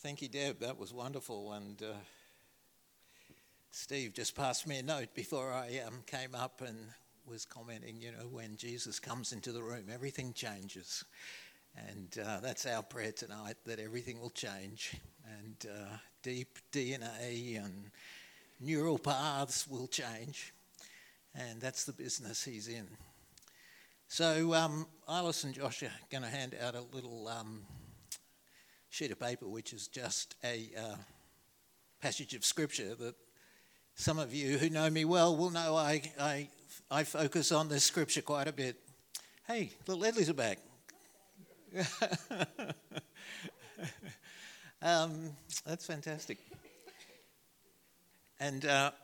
Thank you, Deb. That was wonderful. And Steve just passed me a note before I came up and was commenting, you know, when Jesus comes into the room, everything changes. And that's our prayer tonight, that everything will change. And deep DNA and neural paths will change. And that's the business he's in. So Alice and Josh are going to hand out a little sheet of paper, which is just a passage of scripture that some of you who know me well will know I focus on this scripture quite a bit. Hey, little Edleys are back. That's fantastic. And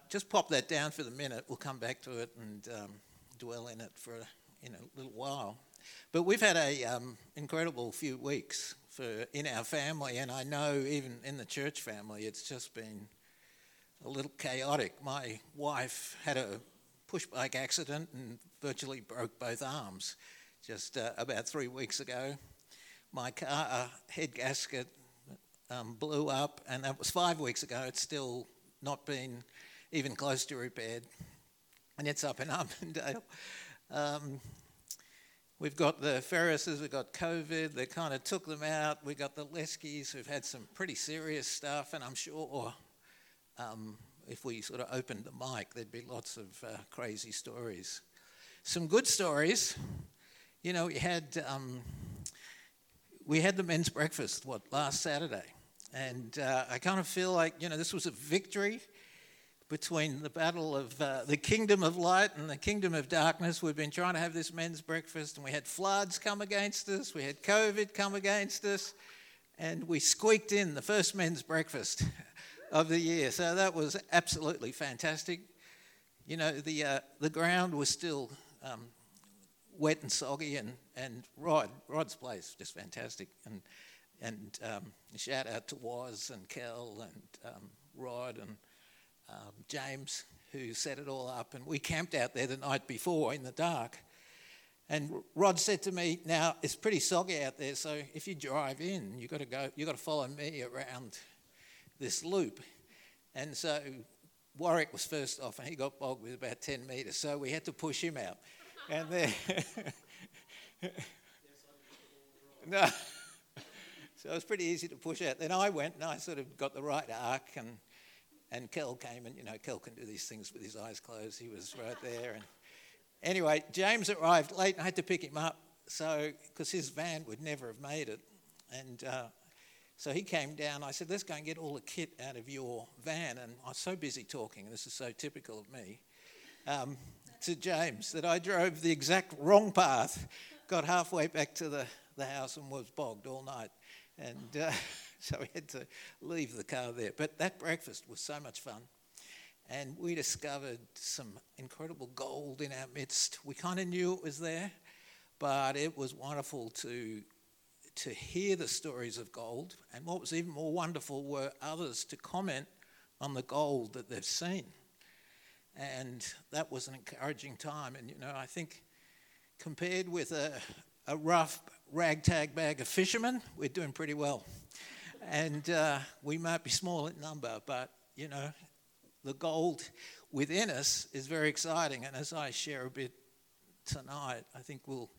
just pop that down for the minute. We'll come back to it and dwell in it for a little while. But we've had a incredible few weeks in our family, and I know even in the church family, it's just been a little chaotic. My wife had a push bike accident and virtually broke both arms just about 3 weeks ago. My car head gasket blew up, and that was 5 weeks ago. It's still not been even close to repaired, and it's up in Armendale. We've got the Ferrises, we've got COVID, they kind of took them out. We've got the Leskies who've had some pretty serious stuff, and I'm sure if we sort of opened the mic, there'd be lots of crazy stories. Some good stories. You know, we had the men's breakfast, last Saturday, and I kind of feel like, this was a victory between the battle of the kingdom of light and the kingdom of darkness. We've been trying to have this men's breakfast, and we had floods come against us, we had COVID come against us, and we squeaked in the first men's breakfast of the year. So that was absolutely fantastic. The ground was still wet and soggy, and Rod's place, just fantastic. And shout out to Waz and Kel and Rod and James, who set it all up, and we camped out there the night before in the dark. And Rod said to me, "Now it's pretty soggy out there, so if you drive in, you got to follow me around this loop." And so Warwick was first off, and he got bogged with about 10 meters, so we had to push him out. And then no, so it was pretty easy to push out. Then I went and I sort of got the right arc, and Kel came, and Kel can do these things with his eyes closed. He was right there. And anyway, James arrived late, and I had to pick him up, so because his van would never have made it. And so he came down. I said, "Let's go and get all the kit out of your van." And I was so busy talking, and this is so typical of me, to James, that I drove the exact wrong path, got halfway back to the house, and was bogged all night. And so we had to leave the car there. But that breakfast was so much fun. And we discovered some incredible gold in our midst. We kind of knew it was there, but it was wonderful to hear the stories of gold. And what was even more wonderful were others to comment on the gold that they've seen. And that was an encouraging time. And, I think compared with a rough ragtag bag of fishermen, we're doing pretty well. And we might be small in number, but, the gold within us is very exciting. And as I share a bit tonight, I think we'll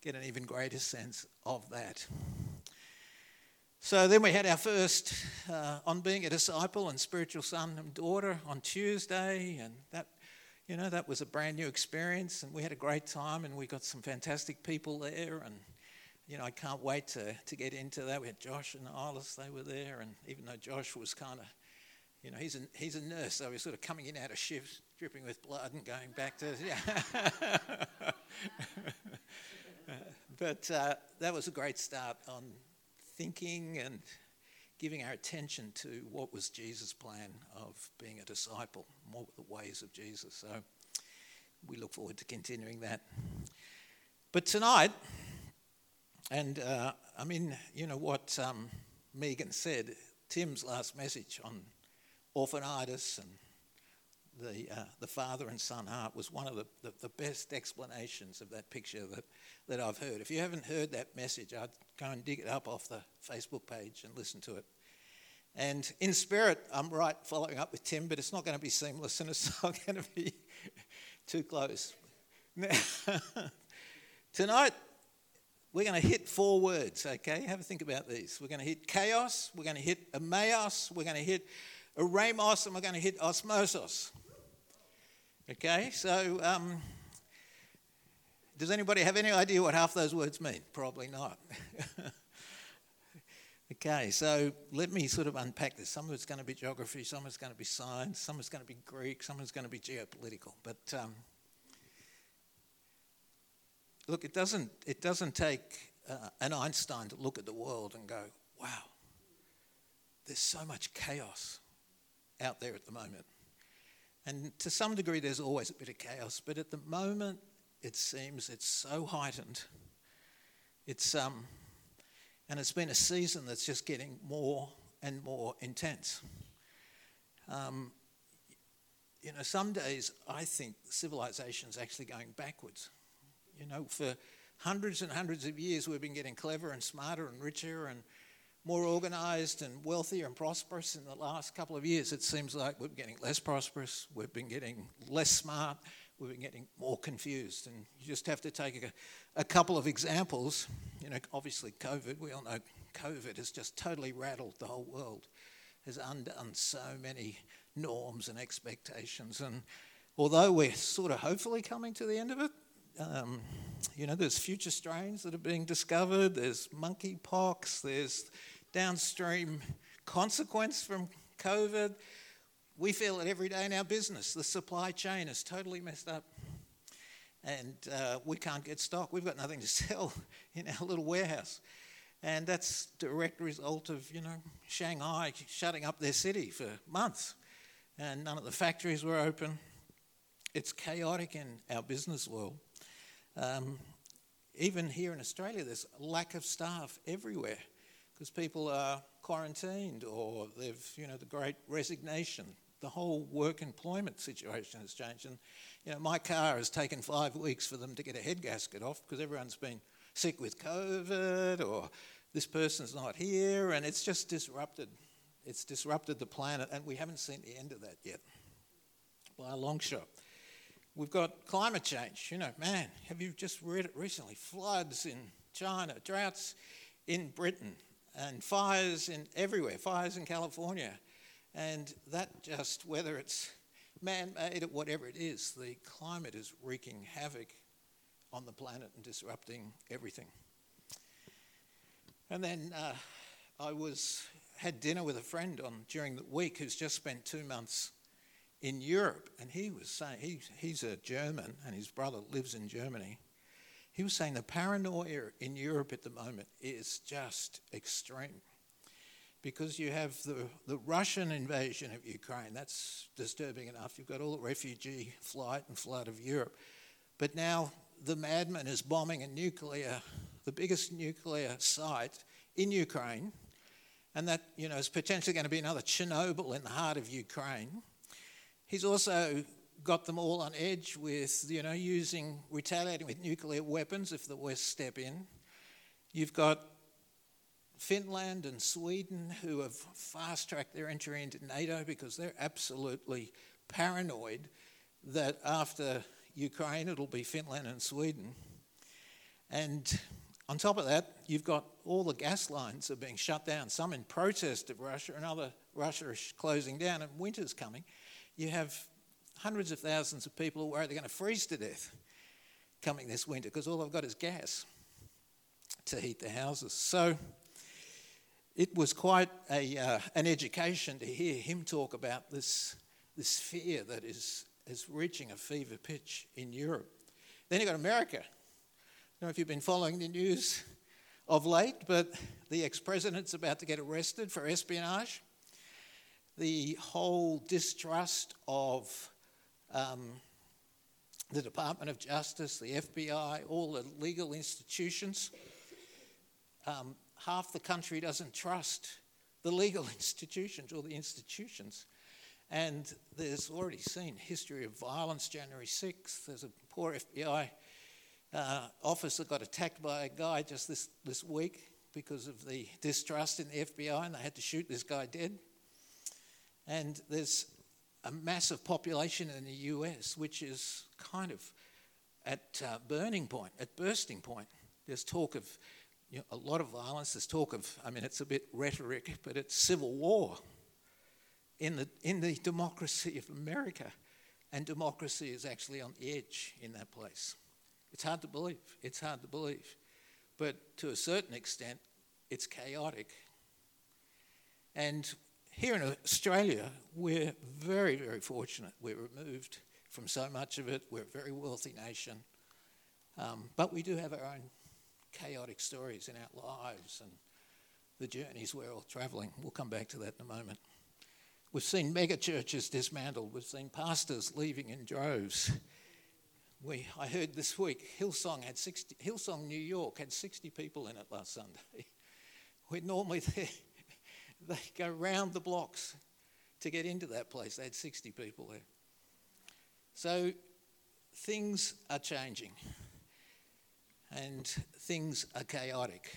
get an even greater sense of that. So then we had our first on being a disciple and spiritual son and daughter on Tuesday, and that, that was a brand new experience, and we had a great time, and we got some fantastic people there, and, I can't wait to get into that. We had Josh and Arliss, they were there, and even though Josh was kind of, he's a nurse, so he was sort of coming in out of shifts, dripping with blood and going back to, yeah. But that was a great start on thinking and giving our attention to what was Jesus' plan of being a disciple, and what were the ways of Jesus. So we look forward to continuing that. But tonight, and what Megan said, Tim's last message on orphanitis and the father and son heart was one of the best explanations of that picture that I've heard. If you haven't heard that message, I'd go and dig it up off the Facebook page and listen to it. And in spirit, I'm right following up with Tim, but it's not going to be seamless and it's not going to be too close. Tonight, we're going to hit four words, okay? Have a think about these. We're going to hit chaos, we're going to hit Emmaus, we're going to hit Eremos, and we're going to hit osmosis. Okay, so does anybody have any idea what half those words mean? Probably not. Okay, so let me sort of unpack this. Some of it's going to be geography, some of it's going to be science, some of it's going to be Greek, some of it's going to be geopolitical. But look, it doesn't take an Einstein to look at the world and go, wow, there's so much chaos out there at the moment. And to some degree, there's always a bit of chaos, but at the moment, it seems it's so heightened. It's and it's been a season that's just getting more and more intense. You know, some days I think civilization's actually going backwards. You know, for hundreds and hundreds of years we've been getting clever and smarter and richer and more organised and wealthier and prosperous. In the last couple of years, it seems like we're getting less prosperous, we've been getting less smart, we've been getting more confused. And you just have to take a couple of examples. You know, obviously COVID, we all know COVID has just totally rattled the whole world, has undone so many norms and expectations. And although we're sort of hopefully coming to the end of it, you know, there's future strains that are being discovered, there's monkeypox, there's downstream consequence from COVID. We feel it every day in our business. The supply chain is totally messed up and we can't get stock. We've got nothing to sell in our little warehouse. And that's a direct result of, you know, Shanghai shutting up their city for months and none of the factories were open. It's chaotic in our business world. Even here in Australia, there's a lack of staff everywhere because people are quarantined or they've, you know, the great resignation. The whole work employment situation has changed. And, you know, my car has taken 5 weeks for them to get a head gasket off because everyone's been sick with COVID or this person's not here and it's just disrupted. It's disrupted the planet and we haven't seen the end of that yet by a long shot. We've got climate change, you know, man, have you just read it recently? Floods in China, droughts in Britain, and fires in everywhere, fires in California. And that just, whether it's man-made or whatever it is, the climate is wreaking havoc on the planet and disrupting everything. And then I had dinner with a friend during the week who's just spent 2 months in Europe, and he was saying, he's a German and his brother lives in Germany. He was saying the paranoia in Europe at the moment is just extreme because you have the Russian invasion of Ukraine. That's disturbing enough. You've got all the refugee flight and flood of Europe. But now the madman is bombing the biggest nuclear site in Ukraine, and that, you know, is potentially going to be another Chernobyl in the heart of Ukraine. He's also got them all on edge with, you know, retaliating with nuclear weapons if the West step in. You've got Finland and Sweden who have fast-tracked their entry into NATO because they're absolutely paranoid that after Ukraine, it'll be Finland and Sweden. And on top of that, you've got all the gas lines are being shut down, some in protest of Russia, and other Russia is closing down and winter's coming. You have hundreds of thousands of people who are worried they're going to freeze to death coming this winter because all they've got is gas to heat their houses. So it was quite an education to hear him talk about this fear that is reaching a fever pitch in Europe. Then you've got America. I don't know if you've been following the news of late, but the ex-president's about to get arrested for espionage. The whole distrust of the Department of Justice, the FBI, all the legal institutions. Half the country doesn't trust the legal institutions or the institutions. And there's already seen history of violence, January 6th. There's a poor FBI officer got attacked by a guy just this week because of the distrust in the FBI, and they had to shoot this guy dead. And there's a massive population in the US, which is kind of at burning point, at bursting point. There's talk of a lot of violence. There's talk of, it's a bit rhetoric, but it's civil war in the democracy of America. And democracy is actually on the edge in that place. It's hard to believe. But to a certain extent, it's chaotic. And here in Australia, we're very, very fortunate. We're removed from so much of it. We're a very wealthy nation. But we do have our own chaotic stories in our lives and the journeys we're all travelling. We'll come back to that in a moment. We've seen mega churches dismantled. We've seen pastors leaving in droves. I heard this week Hillsong New York had 60 people in it last Sunday. We're normally there. They go round the blocks to get into that place. They had 60 people there. So things are changing and things are chaotic.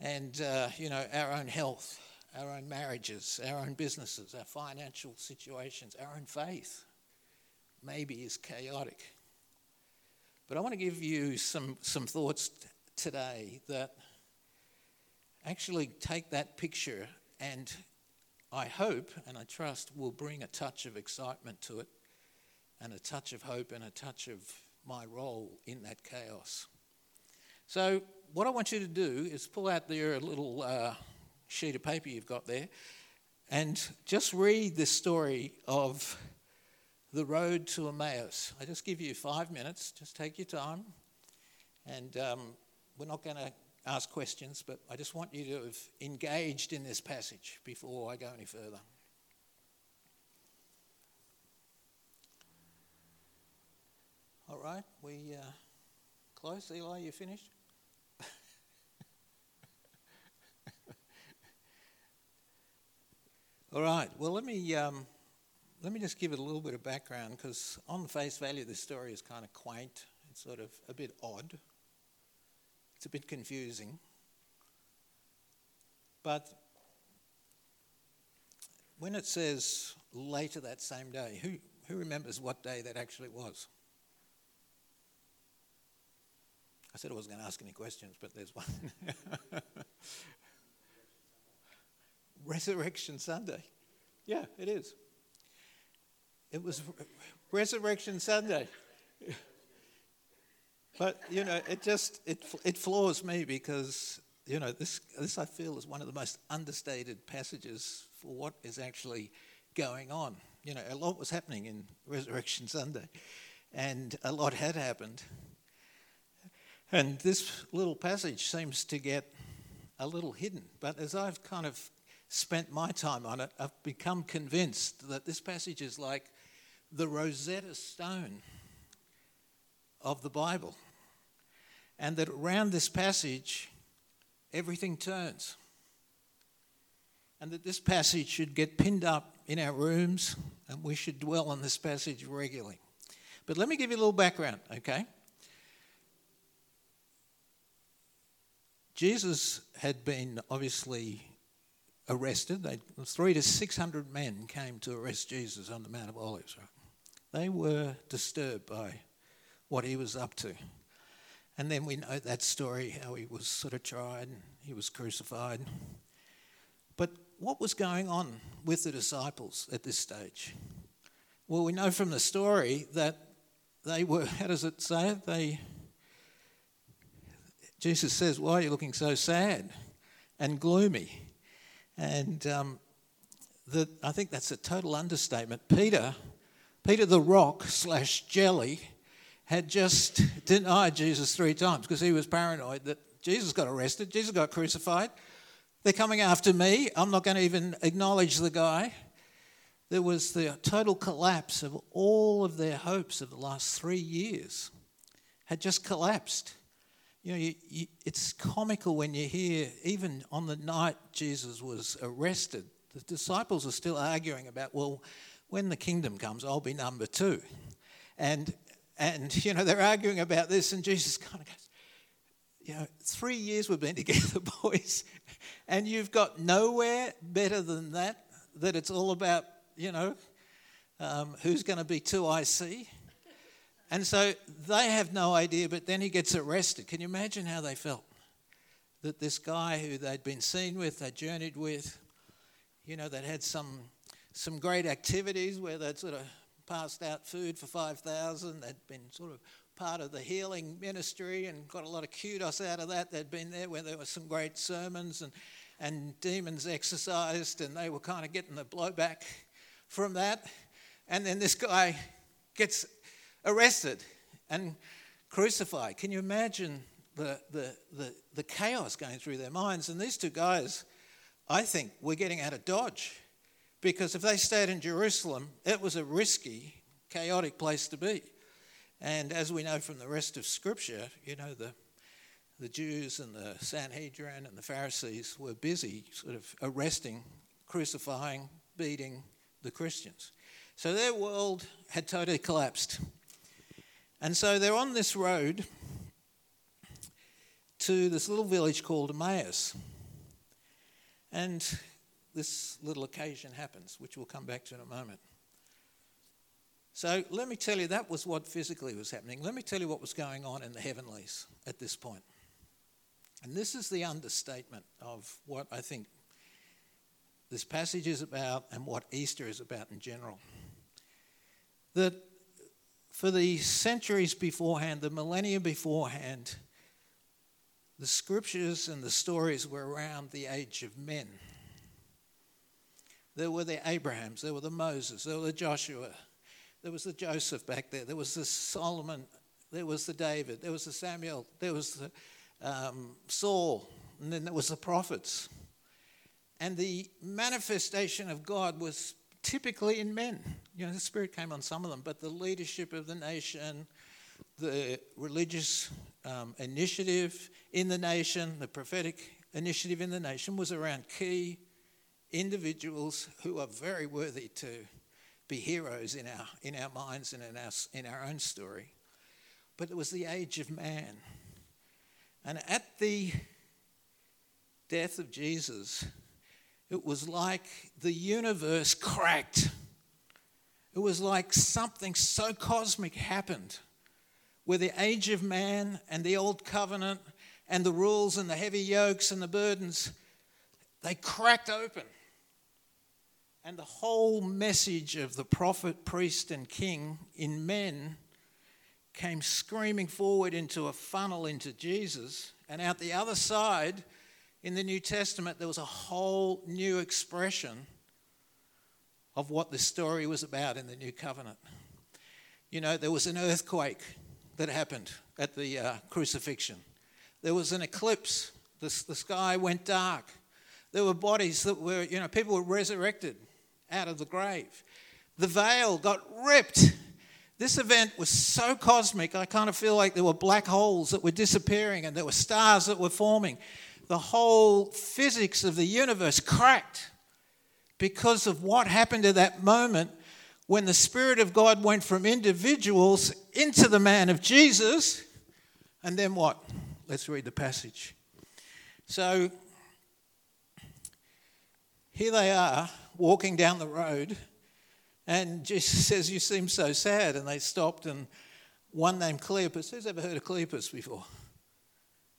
And, our own health, our own marriages, our own businesses, our financial situations, our own faith maybe is chaotic. But I want to give you some thoughts today that actually take that picture and I hope and I trust will bring a touch of excitement to it and a touch of hope and a touch of my role in that chaos. So what I want you to do is pull out your little sheet of paper you've got there and just read the story of the road to Emmaus. I just give you 5 minutes. Just take your time. And we're not going to ask questions, but I just want you to have engaged in this passage before I go any further. All right, we close. Eli, you finished? All right, well, let me just give it a little bit of background, because on the face value, this story is kind of quaint. It's sort of a bit odd. It's a bit confusing. But when it says later that same day, who remembers what day that actually was? I said I wasn't going to ask any questions, but there's one. Resurrection Sunday. Yeah, it is. It was Resurrection Sunday. But, it just, it floors me because, this I feel is one of the most understated passages for what is actually going on. A lot was happening in Resurrection Sunday and a lot had happened. And this little passage seems to get a little hidden. But as I've kind of spent my time on it, I've become convinced that this passage is like the Rosetta Stone of the Bible, and that around this passage everything turns, and that this passage should get pinned up in our rooms and we should dwell on this passage regularly. But let me give you a little background, okay? Jesus had been obviously arrested. 300 to 600 men came to arrest Jesus on the Mount of Olives, right? They were disturbed by what he was up to. And then we know that story, how he was sort of tried, and he was crucified. But what was going on with the disciples at this stage? Well, we know from the story that they were, how does it say it? Jesus says, "Why are you looking so sad and gloomy?" And I think that's a total understatement. Peter the rock / jelly had just denied Jesus 3 times because he was paranoid that Jesus got arrested, Jesus got crucified, they're coming after me, I'm not going to even acknowledge the guy. There was the total collapse of all of their hopes of the last 3 years had just collapsed. It's comical when you hear, even on the night Jesus was arrested, the disciples are still arguing about, well, when the kingdom comes, I'll be number 2. And they're arguing about this, and Jesus kind of goes, you know, 3 years we've been together, boys, and you've got nowhere better than that, that it's all about, you know, who's going to be 2IC. And so they have no idea, but then he gets arrested. Can you imagine how they felt? That this guy who they'd been seen with, they journeyed with, you know, they'd had some great activities where they'd sort of passed out food for 5,000. They'd been sort of part of the healing ministry and got a lot of kudos out of that. They'd been there where there were some great sermons and demons exercised, and they were kind of getting the blowback from that. And then this guy gets arrested and crucified. Can you imagine the chaos going through their minds? And these two guys, I think, were getting out of Dodge, because if they stayed in Jerusalem, it was a risky, chaotic place to be. And as we know from the rest of Scripture, you know, the Jews and the Sanhedrin and the Pharisees were busy sort of arresting, crucifying, beating the Christians. So their world had totally collapsed. And so they're on this road to this little village called Emmaus. And this little occasion happens, which we'll come back to in a moment. So let me tell you, that was what physically was happening. Let me tell you what was going on in the heavenlies at this point. And this is the understatement of what I think this passage is about and what Easter is about in general. That for the centuries beforehand, the millennia beforehand, the scriptures and the stories were around the age of men. There were the Abrahams, there were the Moses, there were the Joshua, there was the Joseph back there. There was the Solomon. There was the David. There was the Samuel. There was the Saul. And then there was the prophets. And the manifestation of God was typically in men. You know, the Spirit came on some of them. But the leadership of the nation, the religious initiative in the nation, the prophetic initiative in the nation was around key individuals who are very worthy to be heroes in our minds and in our own story. But it was the age of man. And at the death of Jesus, it was like the universe cracked. It was like something so cosmic happened, where the age of man and the old covenant and the rules and the heavy yokes and the burdens, they cracked open. And the whole message of the prophet, priest, and king in men came screaming forward into a funnel into Jesus. And out the other side, in the New Testament, there was a whole new expression of what the story was about in the New Covenant. You know, there was an earthquake that happened at the crucifixion. There was an eclipse. The sky went dark. There were bodies that were, you know, people were resurrected out of the grave. The veil got ripped. This event was so cosmic, I kind of feel like there were black holes that were disappearing and there were stars that were forming. The whole physics of the universe cracked because of what happened at that moment when the Spirit of God went from individuals into the man of Jesus. And then what? Let's read the passage. So here they are walking down the road, and Jesus says, "You seem so sad." And they stopped, and one named Cleopas. Who's ever heard of Cleopas before?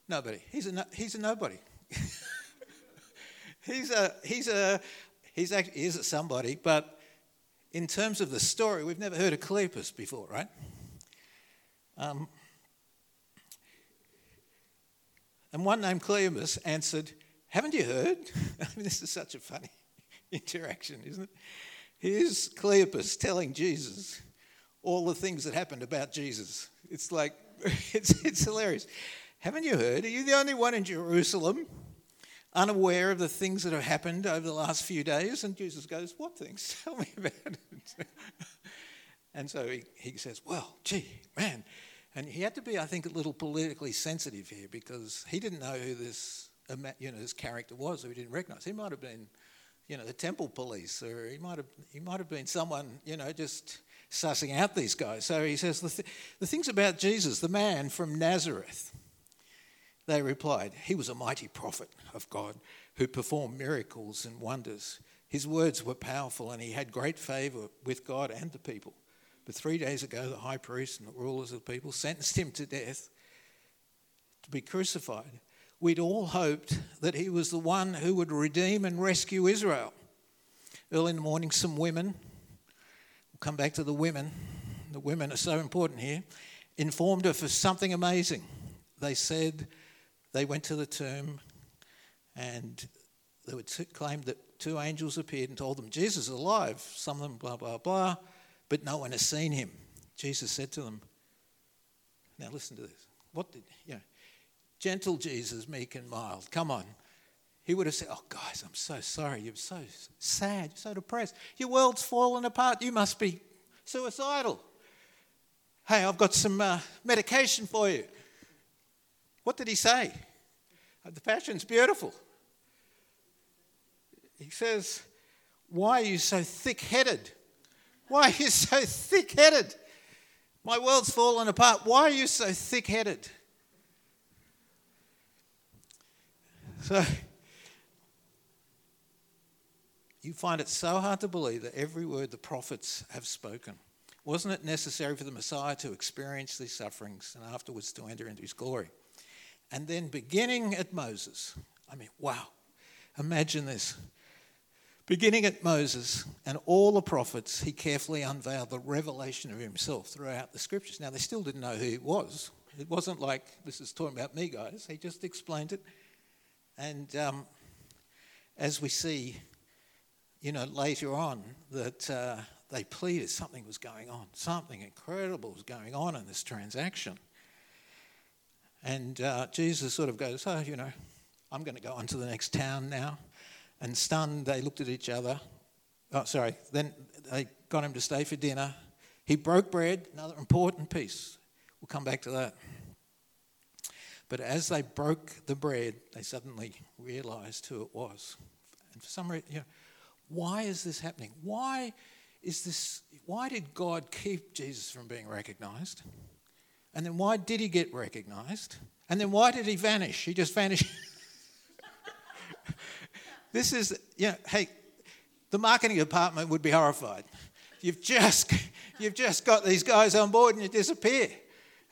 Nobody. He's a nobody. He is a somebody, but in terms of the story, we've never heard of Cleopas before, right? And one named Cleopas answered, "Haven't you heard?" I mean, this is such a funny interaction, isn't it? Here's Cleopas telling Jesus all the things that happened about Jesus. It's like, it's hilarious. "Haven't you heard? Are you the only one in Jerusalem unaware of the things that have happened over the last few days?" And Jesus goes, "What things? Tell me about it." And so he says, "Well, gee, man." And he had to be, I think, a little politically sensitive here, because he didn't know who this, you know, his character was, who he didn't recognise. He might have been, you know, the temple police, or he might have been someone, you know, just sussing out these guys. So he says the things about Jesus, the man from Nazareth, They replied, "He was a mighty prophet of God who performed miracles and wonders. His words were powerful and he had great favour with God and the people. But 3 days ago, the high priest and the rulers of the people sentenced him to death to be crucified. We'd all hoped that he was the one who would redeem and rescue Israel." Early in the morning, some women, we'll come back to the women are so important here, informed her for something amazing. They said they went to the tomb and they were claimed that two angels appeared and told them, "Jesus is alive." Some of them, blah, blah, blah, but no one has seen him. Jesus said to them, now listen to this. What did, you know, gentle Jesus, meek and mild, come on. He would have said, "Oh, guys, I'm so sorry. You're so sad, so depressed. Your world's fallen apart. You must be suicidal. Hey, I've got some medication for you." What did he say? The Passion's beautiful. He says, "Why are you so thick-headed? Why are you so thick-headed? My world's fallen apart. Why are you so thick-headed?" So you find it so hard to believe that every word the prophets have spoken. Wasn't it necessary for the Messiah to experience these sufferings and afterwards to enter into his glory? And then beginning at Moses, I mean, wow, imagine this. Beginning at Moses and all the prophets, he carefully unveiled the revelation of himself throughout the scriptures. Now, they still didn't know who he was. It wasn't like, this is talking about me, guys. He just explained it. And as we see, you know, later on that they pleaded something was going on. Something incredible was going on in this transaction. And Jesus sort of goes, "Oh, you know, I'm going to go on to the next town now." And stunned, they looked at each other. Then they got him to stay for dinner. He broke bread, another important piece. We'll come back to that. But as they broke the bread, they suddenly realised who it was. And for some reason, you know, why is this happening? Why is this? Why did God keep Jesus from being recognised? And then why did he get recognised? And then why did he vanish? He just vanished. This is, you know, hey, the marketing department would be horrified. You've just got these guys on board and you disappear.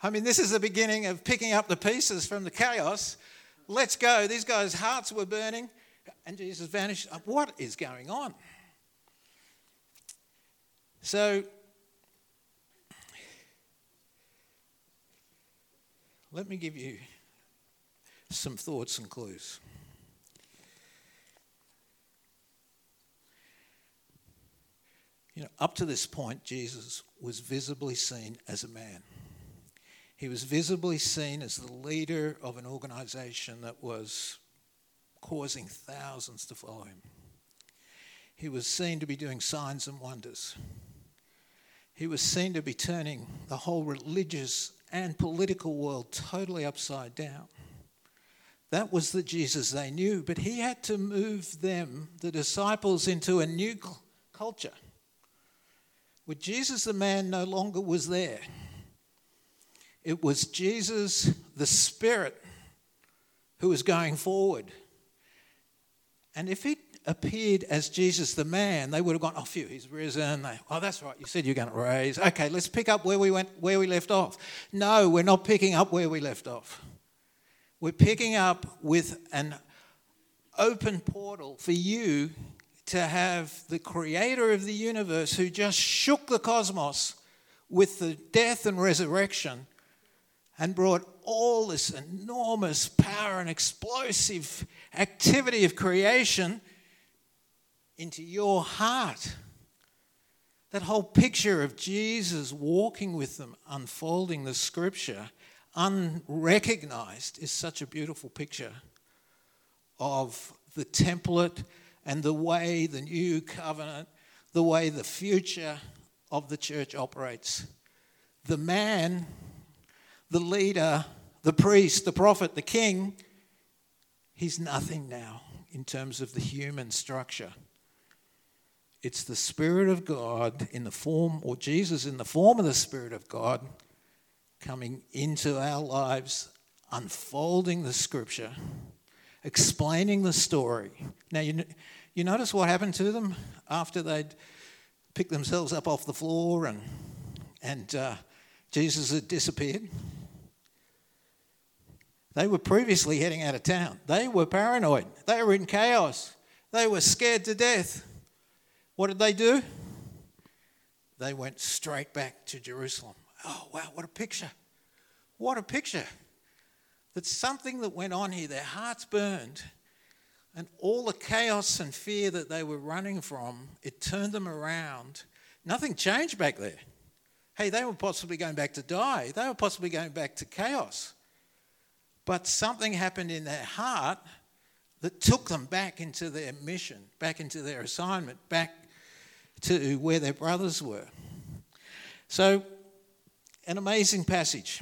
I mean, this is the beginning of picking up the pieces from the chaos. Let's go. These guys' hearts were burning and Jesus vanished. What is going on? So let me give you some thoughts and clues. You know, up to this point, Jesus was visibly seen as a man. He was visibly seen as the leader of an organisation that was causing thousands to follow him. He was seen to be doing signs and wonders. He was seen to be turning the whole religious and political world totally upside down. That was the Jesus they knew, but he had to move them, the disciples, into a new culture where Jesus the man no longer was there. It was Jesus the Spirit who was going forward. And if he appeared as Jesus the man, they would have gone, "Oh, phew, he's risen. Oh, that's right, you said you're going to raise. Okay, let's pick up where we left off." No, we're not picking up where we left off. We're picking up with an open portal for you to have the creator of the universe who just shook the cosmos with the death and resurrection and brought all this enormous power and explosive activity of creation into your heart. That whole picture of Jesus walking with them, unfolding the scripture, unrecognized, is such a beautiful picture of the template and the way the new covenant, the way the future of the church operates. The man, the leader, the priest, the prophet, the king, he's nothing now in terms of the human structure. It's the Spirit of God in the form, or Jesus in the form of the Spirit of God, coming into our lives unfolding the scripture, explaining the story. Now, you notice what happened to them after they'd picked themselves up off the floor and Jesus had disappeared? They were previously heading out of town. They were paranoid. They were in chaos. They were scared to death. What did they do? They went straight back to Jerusalem. Oh, wow, what a picture. What a picture. That's something that went on here. Their hearts burned. And all the chaos and fear that they were running from, it turned them around. Nothing changed back there. Hey, they were possibly going back to die. They were possibly going back to chaos. But something happened in their heart that took them back into their mission, back into their assignment, back to where their brothers were. So, an amazing passage.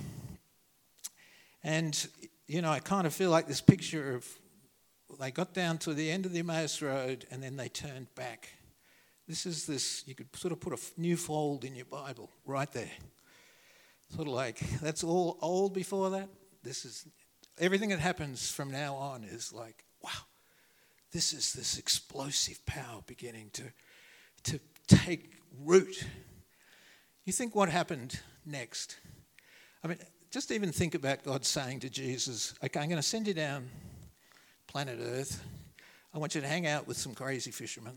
And, you know, I kind of feel like this picture of they got down to the end of the Emmaus Road and then they turned back. This, you could sort of put a new fold in your Bible right there. Sort of like, that's all old before that. This is, everything that happens from now on is like, wow, this is this explosive power beginning to take root. You think what happened next? I mean, just even think about God saying to Jesus, okay, I'm going to send you down planet Earth. I want you to hang out with some crazy fishermen.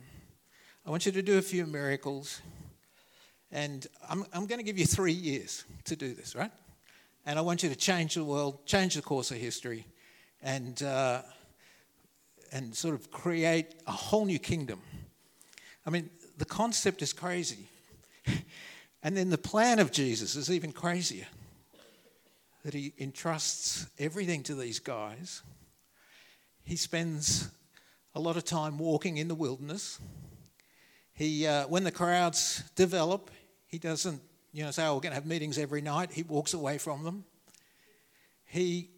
I want you to do a few miracles. And I'm going to give you 3 years to do this, right? And I want you to change the world, change the course of history, and sort of create a whole new kingdom. I mean, the concept is crazy. And then the plan of Jesus is even crazier. That he entrusts everything to these guys. He spends a lot of time walking in the wilderness. He, when the crowds develop, he doesn't, say, oh, we're going to have meetings every night. He walks away from them. He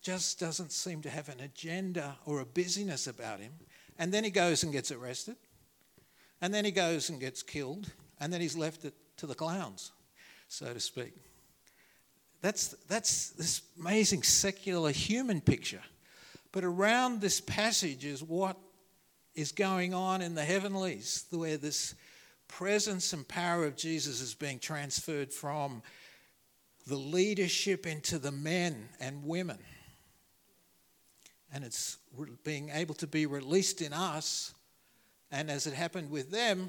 just doesn't seem to have an agenda or a busyness about him. And then he goes and gets arrested. And then he goes and gets killed. And then he's left it to the clowns, so to speak. That's this amazing secular human picture. But around this passage is what is going on in the heavenlies, where this presence and power of Jesus is being transferred from the leadership into the men and women. And it's being able to be released in us. And as it happened with them,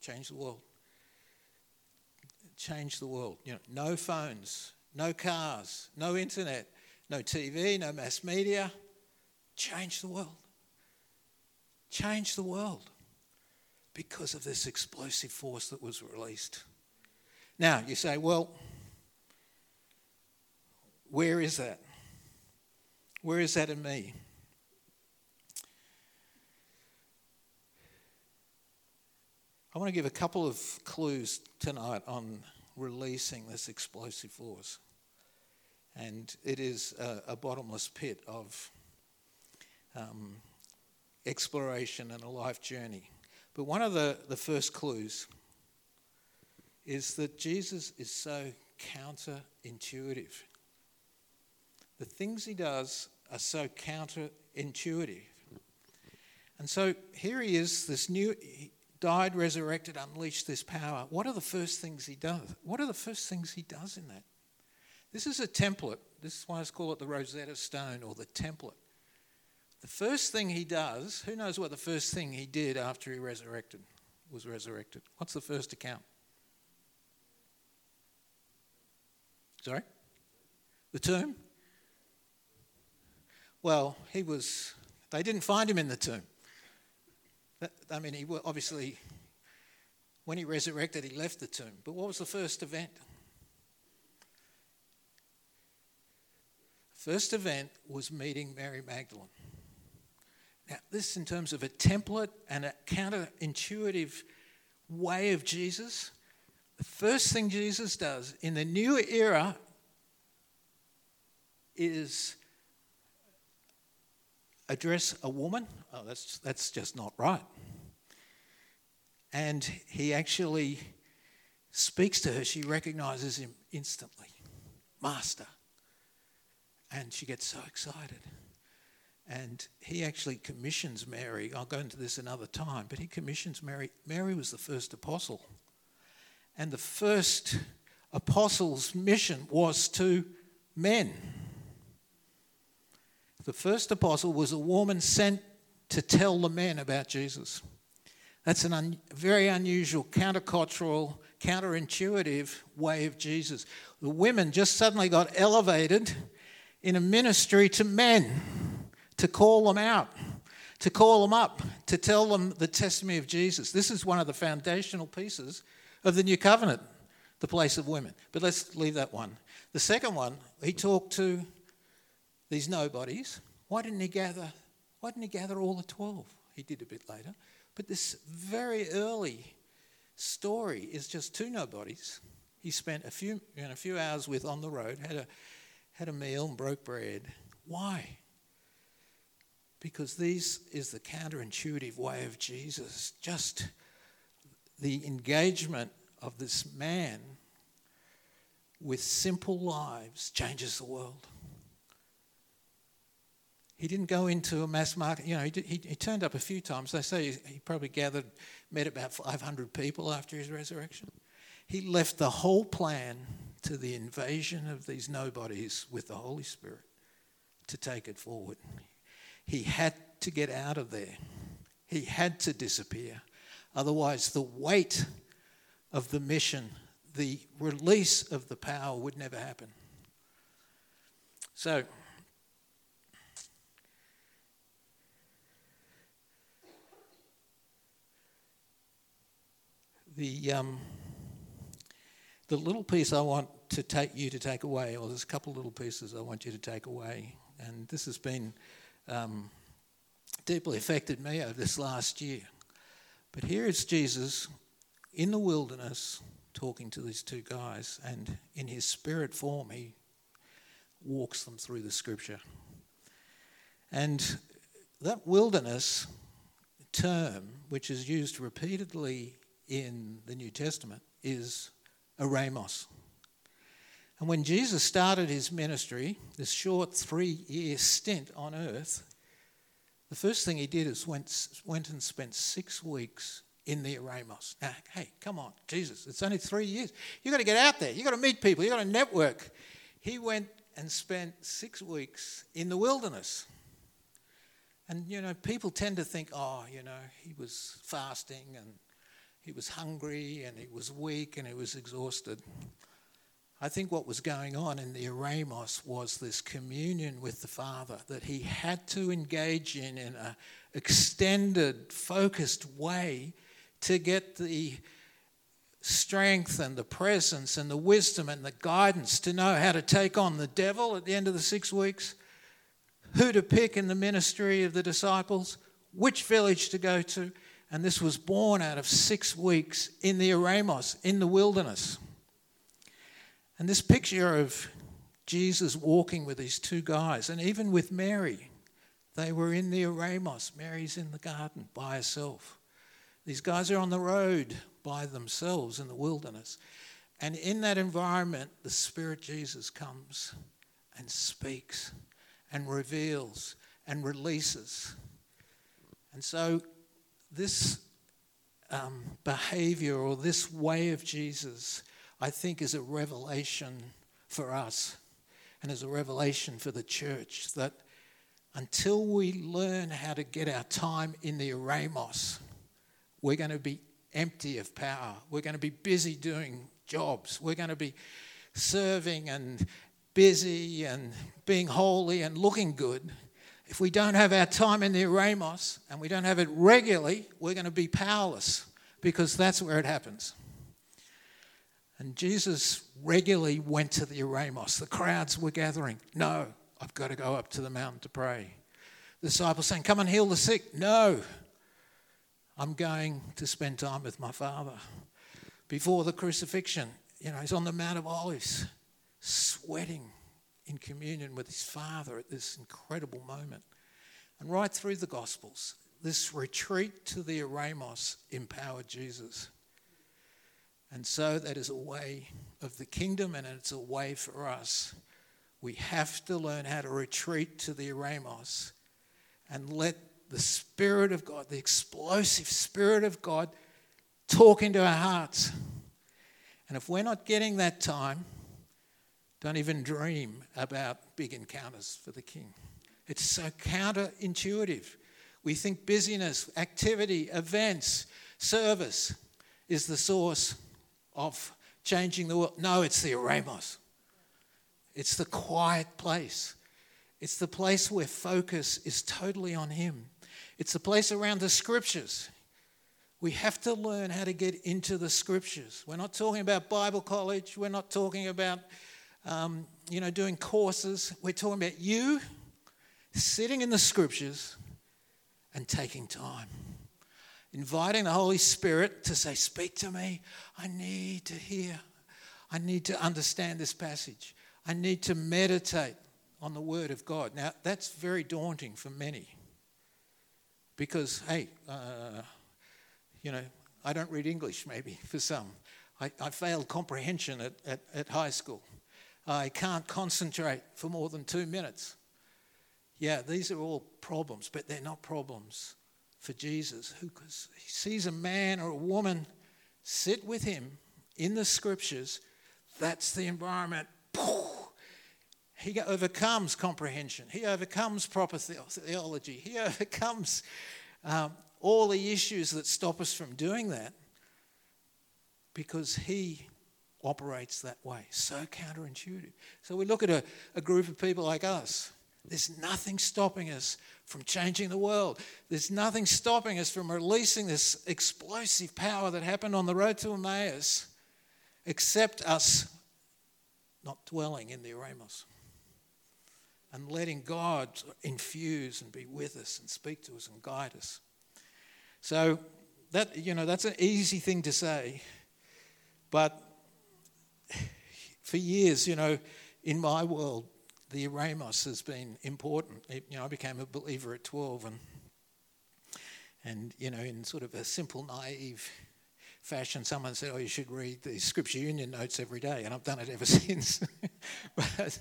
change the world. Change the world. No phones, no cars, no internet, no TV, no mass media. Change the world. Change the world. Because of this explosive force that was released. Now, you say, well, where is that? Where is that in me? I want to give a couple of clues tonight on releasing this explosive force. And it is a bottomless pit of exploration and a life journey. But one of the first clues is that Jesus is so counterintuitive. The things he does are so counterintuitive. And so here he is, this new, he died, resurrected, unleashed this power. What are the first things he does? What are the first things he does in that? This is a template. This is why I call it the Rosetta Stone or the template. The first thing he does, who knows what the first thing he did after he was resurrected? What's the first account? Sorry? The tomb? Well, they didn't find him in the tomb. He obviously, when he resurrected, he left the tomb. But what was the first event? First event was meeting Mary Magdalene. Now, this in terms of a template and a counterintuitive way of Jesus, the first thing Jesus does in the new era is address a woman. Oh, that's just not right. And he actually speaks to her. She recognizes him instantly. master. And she gets so excited. And he actually commissions Mary. I'll go into this another time, but he commissions Mary. Mary was the first apostle. And the first apostle's mission was to men. The first apostle was a woman sent to tell the men about Jesus. That's a very unusual, countercultural, counterintuitive way of Jesus. The women just suddenly got elevated in a ministry to men, to call them out, to call them up, to tell them the testimony of Jesus. This is one of the foundational pieces of the New Covenant, the place of women. But let's leave that one. The second one, he talked to these nobodies. Why didn't he gather all the 12? He did a bit later. But this very early story is just two nobodies. He spent a few hours with on the road, had a meal and broke bread. Why? Because this is the counterintuitive way of Jesus. Just the engagement of this man with simple lives changes the world. He didn't go into a mass market. You know, he turned up a few times. They say he probably met about 500 people after his resurrection. He left the whole plan to the invasion of these nobodies with the Holy Spirit to take it forward. He had to get out of there. He had to disappear. Otherwise, the weight of the mission, the release of the power would never happen. So, the little piece I want to take away, or there's a couple little pieces I want you to take away, and this has been deeply affected me over this last year. But here is Jesus in the wilderness talking to these two guys, and in his spirit form, he walks them through the scripture. And that wilderness term, which is used repeatedly in the New Testament, is Eremos. And when Jesus started his ministry, this short 3-year stint on earth, the first thing he did is went and spent 6 weeks in the Eremos. Now, hey, come on, Jesus, it's only 3 years. You've got to get out there. You've got to meet people. You've got to network. He went and spent 6 weeks in the wilderness. And, you know, people tend to think, oh, you know, he was fasting and he was hungry and he was weak and he was exhausted. I think what was going on in the Eremos was this communion with the Father that he had to engage in an extended, focused way to get the strength and the presence and the wisdom and the guidance to know how to take on the devil at the end of the 6 weeks, who to pick in the ministry of the disciples, which village to go to. And this was born out of 6 weeks in the Eremos, in the wilderness. And this picture of Jesus walking with these two guys, and even with Mary, they were in the Eremos. Mary's in the garden by herself. These guys are on the road by themselves in the wilderness. And in that environment, the Spirit Jesus comes and speaks and reveals and releases. And so this behavior or this way of Jesus, I think, is a revelation for us and is a revelation for the church that until we learn how to get our time in the Eremos, we're going to be empty of power. We're going to be busy doing jobs. We're going to be serving and busy and being holy and looking good. If we don't have our time in the Eremos and we don't have it regularly, we're going to be powerless, because that's where it happens. And Jesus regularly went to the Eremos. The crowds were gathering. No, I've got to go up to the mountain to pray. The disciples saying, come and heal the sick. No, I'm going to spend time with my Father. Before the crucifixion, you know, he's on the Mount of Olives, sweating in communion with his Father at this incredible moment. And right through the Gospels, this retreat to the Eremos empowered Jesus. And so that is a way of the kingdom, and it's a way for us. We have to learn how to retreat to the Eremos and let the Spirit of God, the explosive Spirit of God, talk into our hearts. And if we're not getting that time, don't even dream about big encounters for the King. It's so counterintuitive. We think busyness, activity, events, service is the source of changing the world. No, it's the Eremos. It's the quiet place. It's the place where focus is totally on Him. It's the place around the Scriptures. We have to learn how to get into the Scriptures. We're not talking about Bible college. We're not talking about, doing courses. We're talking about you sitting in the Scriptures and taking time. Inviting the Holy Spirit to say, speak to me. I need to hear. I need to understand this passage. I need to meditate on the Word of God. Now, that's very daunting for many because, I don't read English maybe for some. I failed comprehension at high school. I can't concentrate for more than 2 minutes. Yeah, these are all problems, but they're not problems for Jesus, who He sees a man or a woman sit with Him in the Scriptures. That's the environment. He overcomes comprehension. He overcomes proper theology. He overcomes all the issues that stop us from doing that, because He operates that way. So counterintuitive. So we look at a group of people like us. There's nothing stopping us from changing the world. There's nothing stopping us from releasing this explosive power that happened on the road to Emmaus, except us not dwelling in the Eremos and letting God infuse and be with us and speak to us and guide us. So that, that's an easy thing to say, but for years, in my world, the Eremos has been important. I became a believer at 12 and in sort of a simple, naive fashion, someone said, you should read the Scripture Union notes every day, and I've done it ever since. But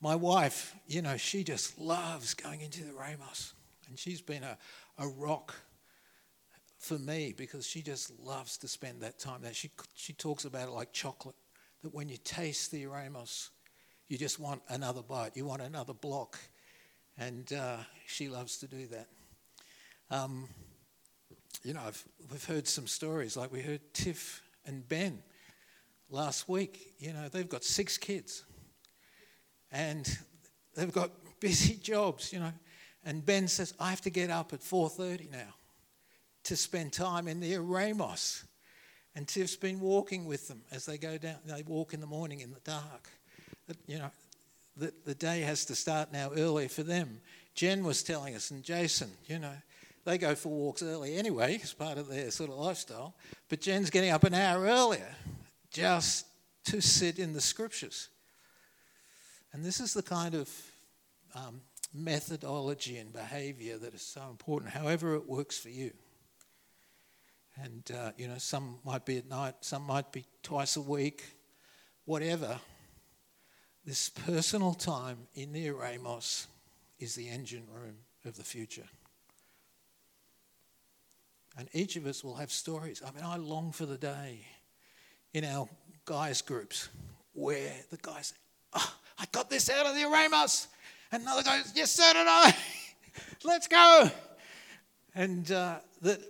my wife, she just loves going into the Eremos, and she's been a rock for me because she just loves to spend that time there. She talks about it like chocolate, that when you taste the Eremos, you just want another bite. You want another block. And she loves to do that. We've heard some stories. Like we heard Tiff and Ben last week. They've got 6 kids. And they've got busy jobs, And Ben says, I have to get up at 4:30 now to spend time in the Eremos. And Tiff's been walking with them as they go down. They walk in the morning in the dark. The day has to start now early for them. Jen was telling us, and Jason, they go for walks early anyway. It's part of their sort of lifestyle. But Jen's getting up an hour earlier just to sit in the Scriptures. And this is the kind of methodology and behaviour that is so important, however it works for you. And, some might be at night, some might be twice a week, whatever. This personal time in the Eremos is the engine room of the future. And each of us will have stories. I long for the day in our guys' groups where the guys, I got this out of the Eremos. And another guy goes, yes, so did I. Let's go. And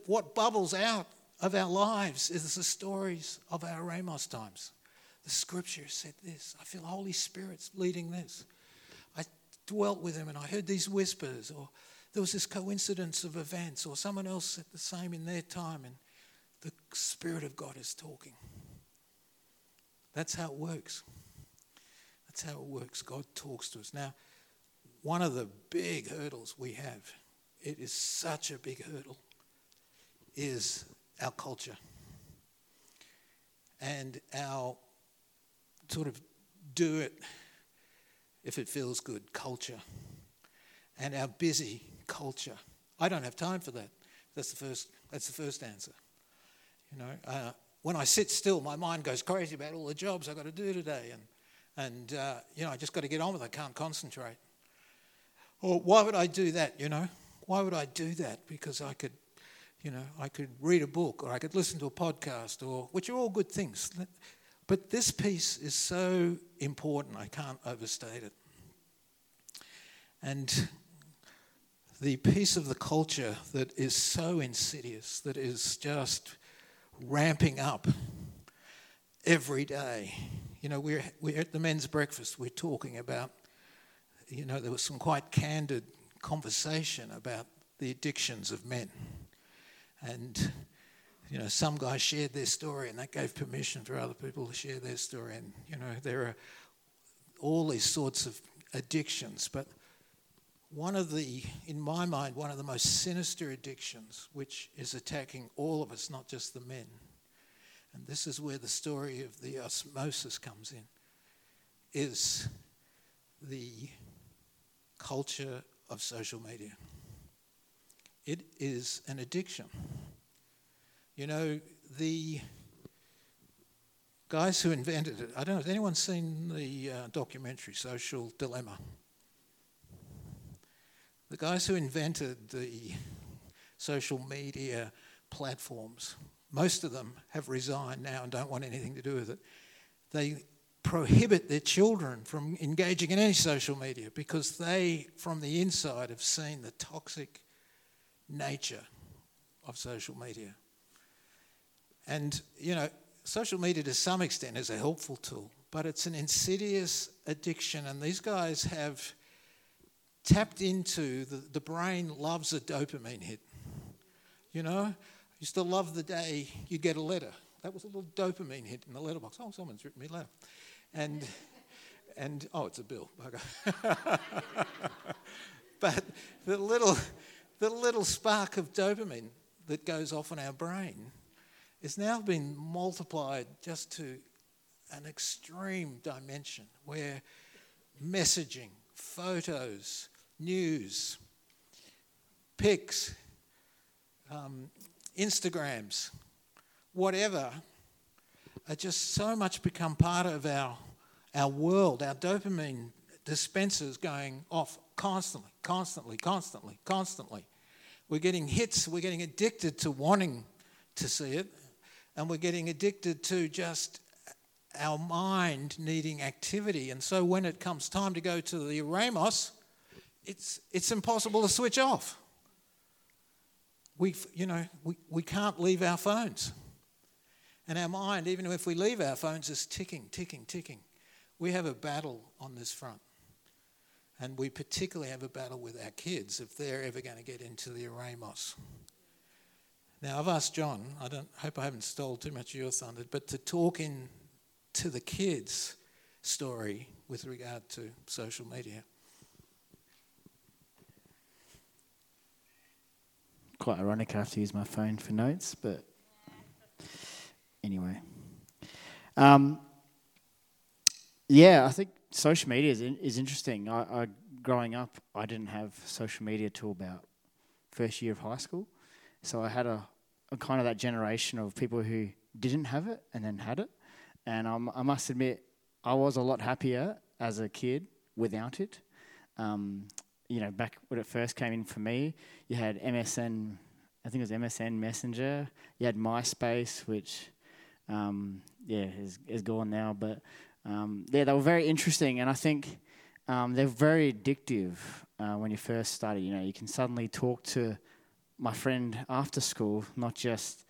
what bubbles out of our lives is the stories of our Eremos times. The Scripture said this. I feel Holy Spirit's leading this. I dwelt with Him and I heard these whispers, or there was this coincidence of events, or someone else said the same in their time, and the Spirit of God is talking. That's how it works. That's how it works. God talks to us. Now, one of the big hurdles we have, it is such a big hurdle, is our culture and our sort of do it if it feels good culture and our busy culture. I don't have time for that. That's the first answer. when I sit still, my mind goes crazy about all the jobs I've got to do today. And you know, I just got to get on with it. I can't concentrate. Or why would I do that, you know? Why would I do that? Because I could, you know, I could read a book, or I could listen to a podcast, or which are all good things. But this piece is so important, I can't overstate it. And the piece of the culture that is so insidious, that is just ramping up every day. You know, we're at the men's breakfast, we're talking about, you know, there was some quite candid conversation about the addictions of men. And, you know, some guys shared their story, and that gave permission for other people to share their story. And, you know, there are all these sorts of addictions. But one of the, in my mind, one of the most sinister addictions, which is attacking all of us, not just the men. And this is where the story of the osmosis comes in, is the culture of social media. It is an addiction. You know, the guys who invented it, I don't know, has anyone seen the documentary Social Dilemma? The guys who invented the social media platforms, most of them have resigned now and don't want anything to do with it. They prohibit their children from engaging in any social media because they, from the inside, have seen the toxic nature of social media. And, you know, social media to some extent is a helpful tool, but it's an insidious addiction, and these guys have tapped into the brain loves a dopamine hit. You know, I used to love the day you get a letter. That was a little dopamine hit in the letterbox. Oh, someone's written me a letter. And oh, it's a bill. But the little spark of dopamine that goes off in our brain is now been multiplied just to an extreme dimension where messaging, photos, news, pics, Instagrams, whatever, are just so much become part of our world. Our dopamine dispensers going off constantly. We're getting hits, we're getting addicted to wanting to see it, and we're getting addicted to just our mind needing activity. And so when it comes time to go to the Eremos, it's impossible to switch off. We can't leave our phones. And our mind, even if we leave our phones, is ticking, ticking, ticking. We have a battle on this front. And we particularly have a battle with our kids if they're ever going to get into the Eremos. Now, I've asked John, I hope I haven't stole too much of your thunder, but to talk in to the kids' story with regard to social media. Quite ironic, I have to use my phone for notes, but anyway. Yeah, I think social media is interesting. I growing up, I didn't have social media till about first year of high school. So I had a kind of that generation of people who didn't have it and then had it. And I must admit, I was a lot happier as a kid without it. You know, back when it first came in for me, you had MSN, I think it was MSN Messenger. You had MySpace, which, is gone now. But, they were very interesting. And I think they're very addictive when you first started. You know, you can suddenly talk to my friend after school, not just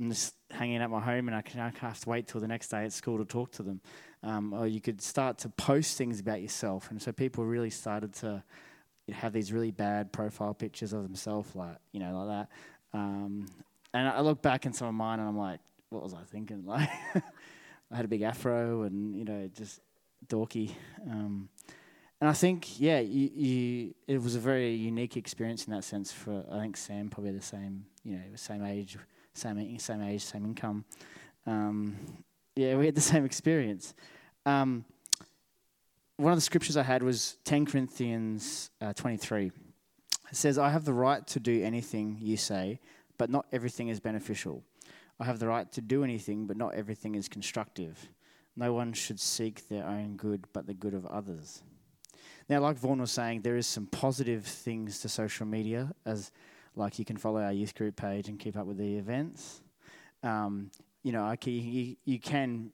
I'm just hanging at my home and I have to wait till the next day at school to talk to them. Or you could start to post things about yourself. And so people really started to have these really bad profile pictures of themselves, like that. And I look back in some of mine and I'm like, what was I thinking? Like, I had a big afro and, you know, just dorky. And I think, yeah, it was a very unique experience in that sense for, I think, Sam, probably the same, you know, same age, same age, same income. We had the same experience. One of the scriptures I had was 10 Corinthians 23. It says, I have the right to do anything you say, but not everything is beneficial. I have the right to do anything, but not everything is constructive. No one should seek their own good, but the good of others. Now, like Vaughan was saying, there is some positive things to social media, as like you can follow our youth group page and keep up with the events. You can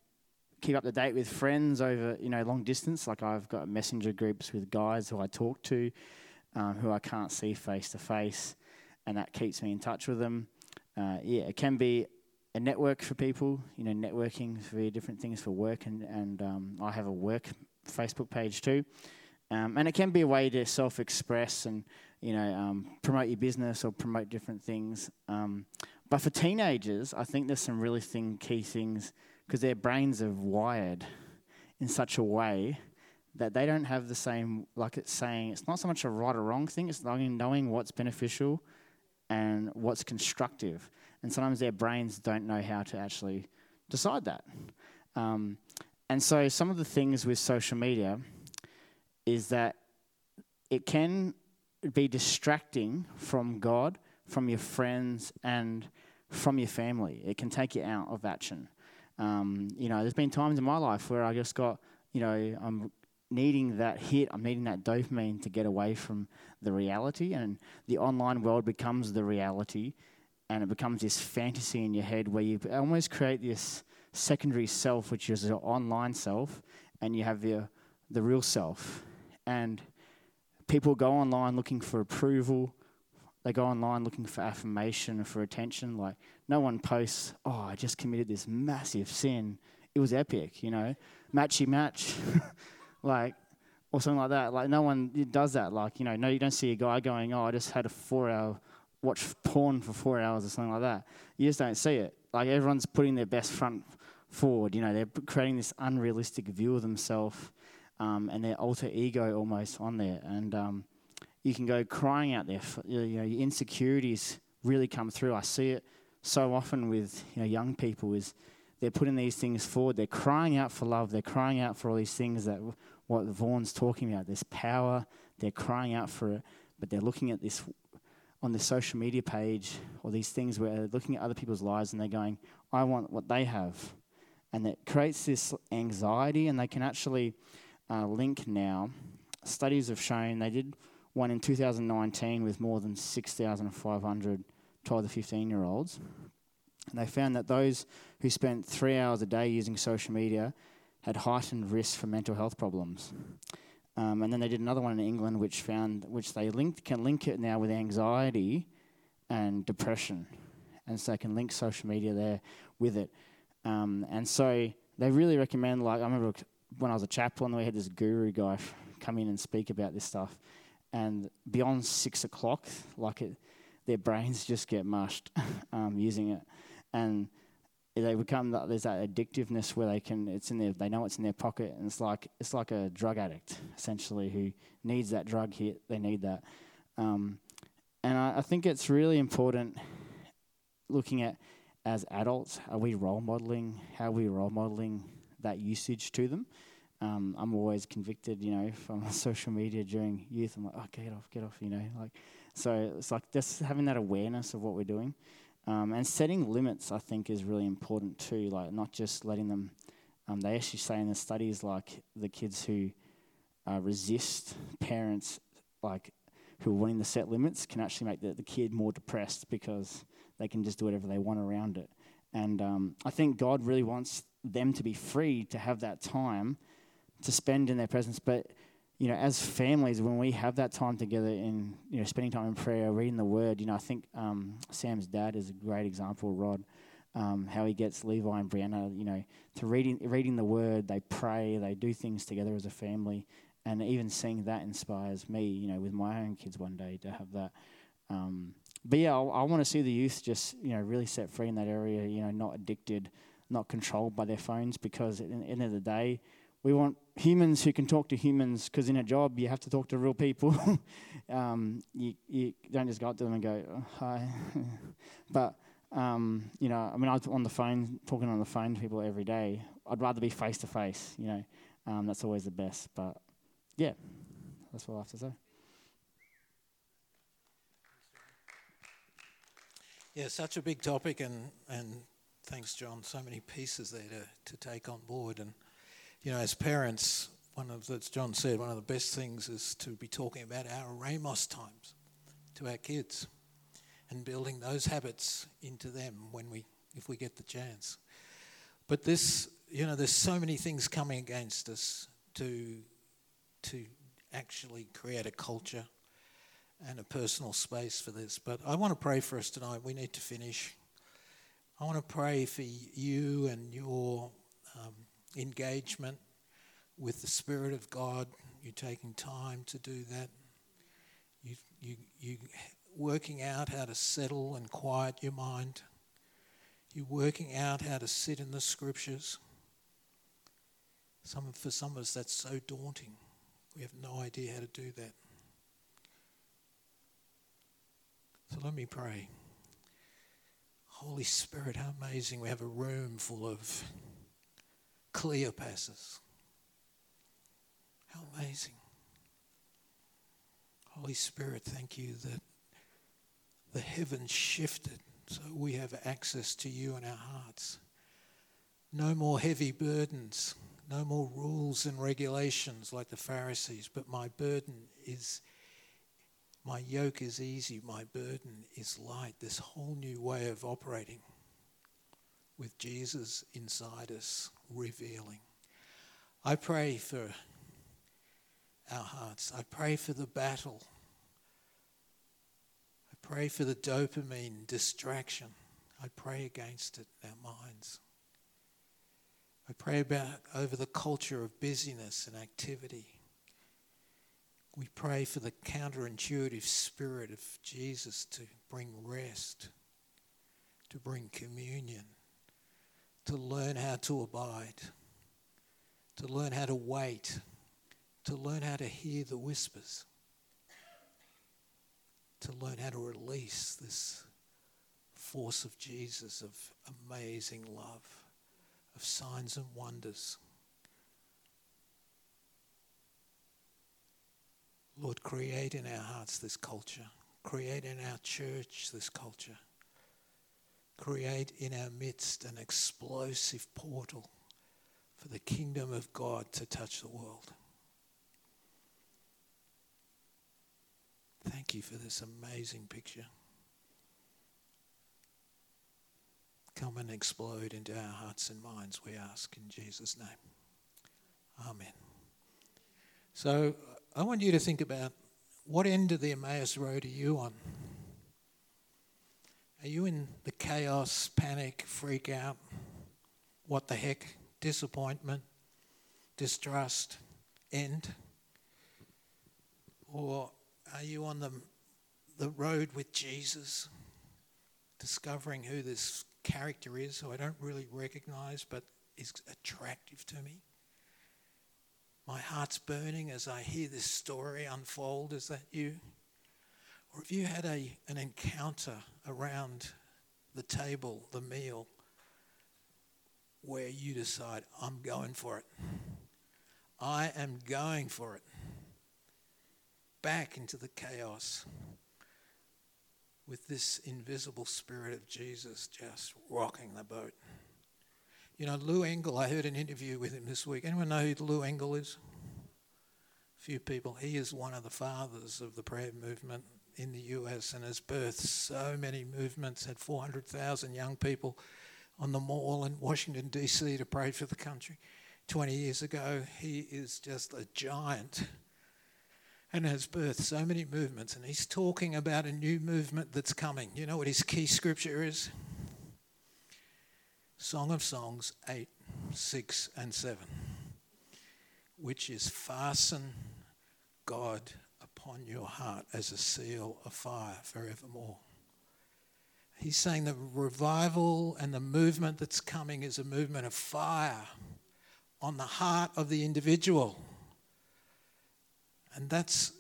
keep up to date with friends over, long distance. Like I've got messenger groups with guys who I talk to, who I can't see face to face, and that keeps me in touch with them. It can be a network for people, networking for different things for work, and I have a work Facebook page too. And it can be a way to self-express and, promote your business or promote different things. But for teenagers, I think there's some really key things because their brains are wired in such a way that they don't have the same, like it's saying, it's not so much a right or wrong thing, it's knowing what's beneficial and what's constructive. And sometimes their brains don't know how to actually decide that. And so some of the things with social media is that it can be distracting from God, from your friends, and from your family. It can take you out of action. There's been times in my life where I just got, I'm needing that hit, I'm needing that dopamine to get away from the reality, and the online world becomes the reality, and it becomes this fantasy in your head where you almost create this secondary self, which is your online self, and you have the real self. And people go online looking for approval. They go online looking for affirmation, for attention. Like, no one posts, oh, I just committed this massive sin. It was epic, matchy match. Like, or something like that. Like, no one does that. Like, no, you don't see a guy going, oh, I just had a 4-hour, watch porn for 4 hours or something like that. You just don't see it. Like, everyone's putting their best front forward. They're creating this unrealistic view of themselves. And their alter ego almost on there. And you can go crying out there. Your insecurities really come through. I see it so often with young people is they're putting these things forward. They're crying out for love. They're crying out for all these things that what Vaughan's talking about, this power. They're crying out for it, but they're looking at this on the social media page or these things where they're looking at other people's lives and they're going, I want what they have. And that creates this anxiety, and they can actually... link now. Studies have shown, they did one in 2019 with more than 6,500 12 to 15-year-olds. And they found that those who spent 3 hours a day using social media had heightened risk for mental health problems. And then they did another one in England which they can link it now with anxiety and depression. And so they can link social media there with it. And so they really recommend, like, I remember when I was a chaplain, we had this guru guy come in and speak about this stuff. And beyond 6 o'clock, their brains just get mushed using it. And they become, there's that addictiveness where they know it's in their pocket. And it's like a drug addict, essentially, who needs that drug hit. They need that. And I think it's really important looking at, as adults, how are we role modeling that usage to them. I'm always convicted, from social media during youth. I'm like, oh, get off, So it's like just having that awareness of what we're doing. And setting limits, I think, is really important too, like not just letting them... they actually say in the studies, like, the kids who resist parents, like, who are wanting to set limits can actually make the kid more depressed because they can just do whatever they want around it. And I think God really wants them to be free to have that time to spend in their presence. But, as families, when we have that time together in, spending time in prayer, reading the Word, I think Sam's dad is a great example, Rod, how he gets Levi and Brianna, to reading the Word. They pray, they do things together as a family. And even seeing that inspires me, with my own kids one day to have that. But I want to see the youth just, really set free in that area, not addicted, not controlled by their phones, because at the end of the day, we want humans who can talk to humans, because in a job, you have to talk to real people. You don't just go up to them and go, oh, hi. But, I was talking on the phone to people every day. I'd rather be face-to-face, That's always the best. But, yeah, that's what I have to say. Yeah, such a big topic, and Thanks, John. So many pieces there to take on board. And, you know, as parents, as John said, one of the best things is to be talking about our Eremos times to our kids and building those habits into them if we get the chance. But this, you know, there's so many things coming against us to actually create a culture and a personal space for this. But I want to pray for us tonight. We need to finish. I want to pray for you and your engagement with the Spirit of God. You taking time to do that. You working out how to settle and quiet your mind. You working out how to sit in the Scriptures. For some of us, that's so daunting. We have no idea how to do that. So let me pray. Holy Spirit, how amazing. We have a room full of Cleopases. How amazing. Holy Spirit, thank you that the heavens shifted so we have access to you in our hearts. No more heavy burdens, no more rules and regulations like the Pharisees, but my yoke is easy, my burden is light. This whole new way of operating with Jesus inside us, revealing. I pray for our hearts. I pray for the battle. I pray for the dopamine distraction. I pray against it in our minds. I pray over the culture of busyness and activity. We pray for the counterintuitive Spirit of Jesus to bring rest, to bring communion, to learn how to abide, to learn how to wait, to learn how to hear the whispers, to learn how to release this force of Jesus, of amazing love, of signs and wonders. Lord, create in our hearts this culture. Create in our church this culture. Create in our midst an explosive portal for the kingdom of God to touch the world. Thank you for this amazing picture. Come and explode into our hearts and minds, we ask in Jesus' name. Amen. So, I want you to think about, what end of the Emmaus Road are you on? Are you in the chaos, panic, freak out, what the heck, disappointment, distrust, end? Or are you on the road with Jesus, discovering who this character is, who I don't really recognize but is attractive to me? My heart's burning as I hear this story unfold. Is that you? Or have you had an encounter around the table, the meal, where you decide, I'm going for it. I am going for it. Back into the chaos with this invisible Spirit of Jesus just rocking the boat. You know, Lou Engle, I heard an interview with him this week. Anyone know who Lou Engle is? Few people. He is one of the fathers of the prayer movement in the US and has birthed so many movements, had 400,000 young people on the mall in Washington, D.C. to pray for the country 20 years ago. He is just a giant and has birthed so many movements. And he's talking about a new movement that's coming. You know what his key scripture is? Song of Songs 8, 6 and 7, which is fasten God upon your heart as a seal of fire forevermore. He's saying the revival and the movement that's coming is a movement of fire on the heart of the individual. And that's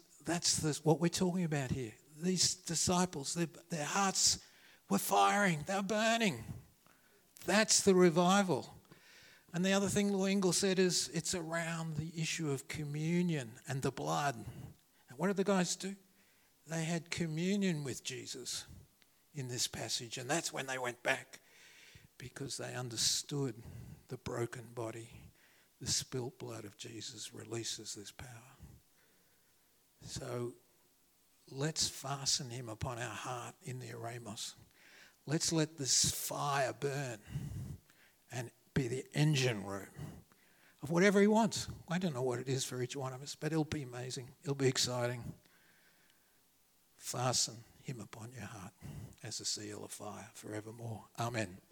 what we're talking about here. These disciples, their hearts were firing, they were burning. That's the revival. And the other thing Lou Engle said is it's around the issue of communion and the blood. And what did the guys do? They had communion with Jesus in this passage, and that's when they went back because they understood the broken body. The spilt blood of Jesus releases this power. So let's fasten him upon our heart in the Eremos. Let's let this fire burn and be the engine room of whatever he wants. I don't know what it is for each one of us, but it'll be amazing. It'll be exciting. Fasten him upon your heart as a seal of fire forevermore. Amen.